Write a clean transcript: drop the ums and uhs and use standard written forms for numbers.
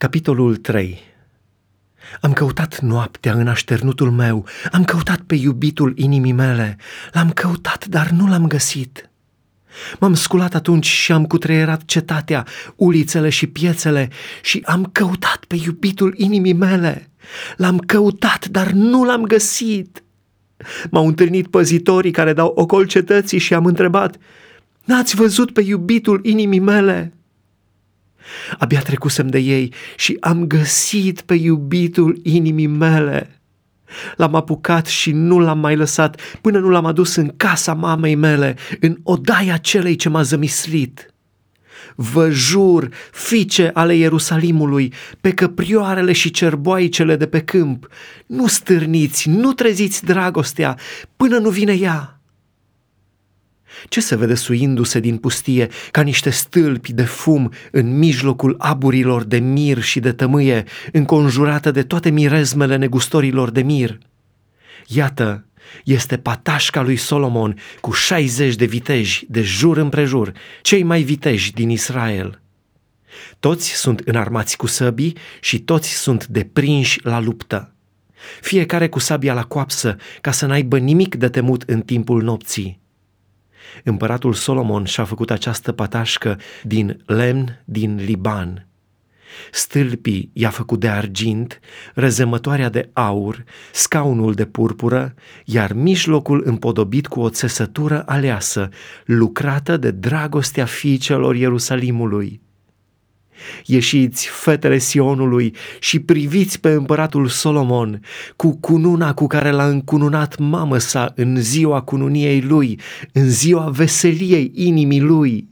Capitolul 3. Am căutat noaptea în așternutul meu, am căutat pe iubitul inimii mele, l-am căutat, dar nu l-am găsit. M-am sculat atunci și am cutreierat cetatea, ulițele și piețele și am căutat pe iubitul inimii mele, l-am căutat, dar nu l-am găsit. M-au întâlnit păzitorii care dau ocol cetății și am întrebat: „N-ați văzut pe iubitul inimii mele?” Abia trecusem de ei și am găsit pe iubitul inimii mele. L-am apucat și nu l-am mai lăsat până nu l-am adus în casa mamei mele, în odaia celei ce m-a zămislit. Vă jur, fiice ale Ierusalimului, pe căprioarele și cerboaicele de pe câmp, nu stârniți, nu treziți dragostea până nu vine ea. Ce se vede suindu-se din pustie ca niște stâlpi de fum în mijlocul aburilor de mir și de tămâie, înconjurată de toate mirezmele negustorilor de mir? Iată, este patașca lui Solomon cu 60 de viteji de jur împrejur, cei mai viteji din Israel. Toți sunt înarmați cu săbii și toți sunt deprinși la luptă. Fiecare cu sabia la coapsă, ca să n-aibă nimic de temut în timpul nopții. Împăratul Solomon și-a făcut această patașcă din lemn din Liban. Stâlpii i-a făcut de argint, rezemătoarea de aur, scaunul de purpură, iar mijlocul împodobit cu o țesătură aleasă, lucrată de dragostea fiicelor Ierusalimului. Ieșiți, fetele Sionului, și priviți pe împăratul Solomon, cu cununa cu care l-a încununat mama sa în ziua cununiei lui, în ziua veseliei inimii lui.